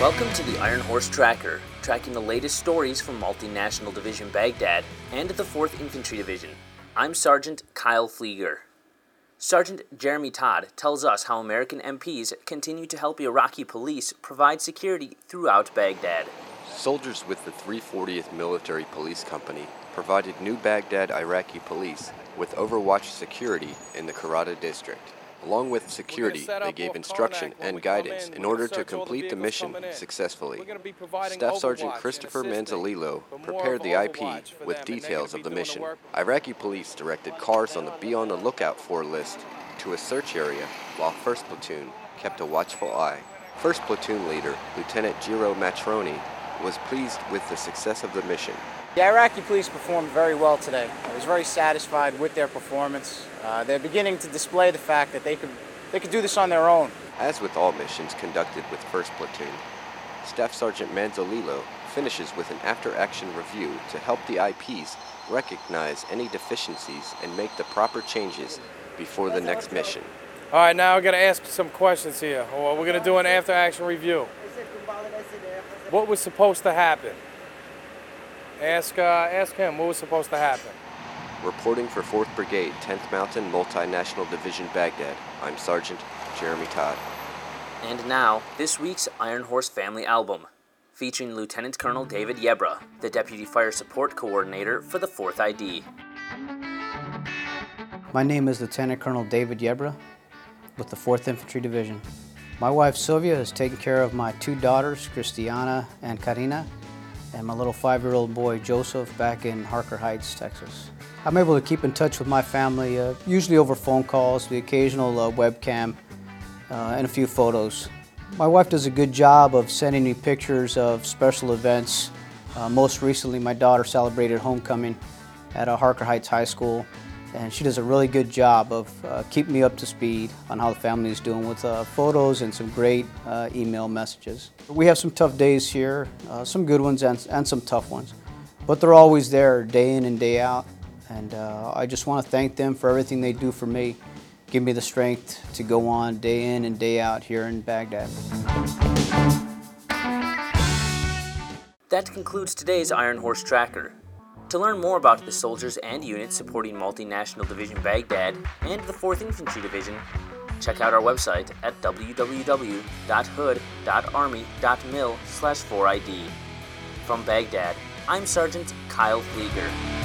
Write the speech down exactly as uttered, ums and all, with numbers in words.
Welcome to the Iron Horse Tracker, tracking the latest stories from Multinational Division Baghdad and the fourth Infantry Division. I'm Sergeant Kyle Pflieger. Sergeant Jeremy Todd tells us how American M Ps continue to help Iraqi police provide security throughout Baghdad. Soldiers with the three fortieth Military Police Company provided new Baghdad Iraqi police with overwatch security in the Karada district. Along with security, they gave instruction and guidance in order to complete the mission successfully. Staff Sergeant Christopher Manzolillo prepared the I P with details of the mission. Iraqi police directed cars on the Be on the Lookout for list to a search area while first Platoon kept a watchful eye. first Platoon leader, Lieutenant Giro Matroni, was pleased with the success of the mission. The Iraqi police performed very well today. I was very satisfied with their performance. Uh, they're beginning to display the fact that they could, they could do this on their own. As with all missions conducted with first Platoon, Staff Sergeant Manzolillo finishes with an after-action review to help the I Ps recognize any deficiencies and make the proper changes before the next mission. All right, now we're going to ask some questions here. Or we're going to do an after-action review. What was supposed to happen? Ask, uh, ask him what was supposed to happen. Reporting for fourth Brigade, tenth Mountain, Multinational Division, Baghdad. I'm Sergeant Jeremy Todd. And now, this week's Iron Horse Family Album, featuring Lieutenant Colonel David Yebra, the Deputy Fire Support Coordinator for the fourth I D. My name is Lieutenant Colonel David Yebra with the fourth Infantry Division. My wife Sylvia has taken care of my two daughters, Christiana and Karina, and my little five-year-old boy, Joseph, back in Harker Heights, Texas. I'm able to keep in touch with my family, uh, usually over phone calls, the occasional uh, webcam, uh, and a few photos. My wife does a good job of sending me pictures of special events. Uh, most recently, my daughter celebrated homecoming at uh, Harker Heights High School, and she does a really good job of uh, keeping me up to speed on how the family is doing with uh, photos and some great uh, email messages. We have some tough days here, uh, some good ones and, and some tough ones, but they're always there day in and day out, and uh, I just want to thank them for everything they do for me, give me the strength to go on day in and day out here in Baghdad. That concludes today's Iron Horse Tracker. To learn more about the soldiers and units supporting Multinational Division Baghdad and the fourth Infantry Division, check out our website at w w w dot hood dot army dot mil slash four I D. From Baghdad, I'm Sergeant Kyle Pflieger.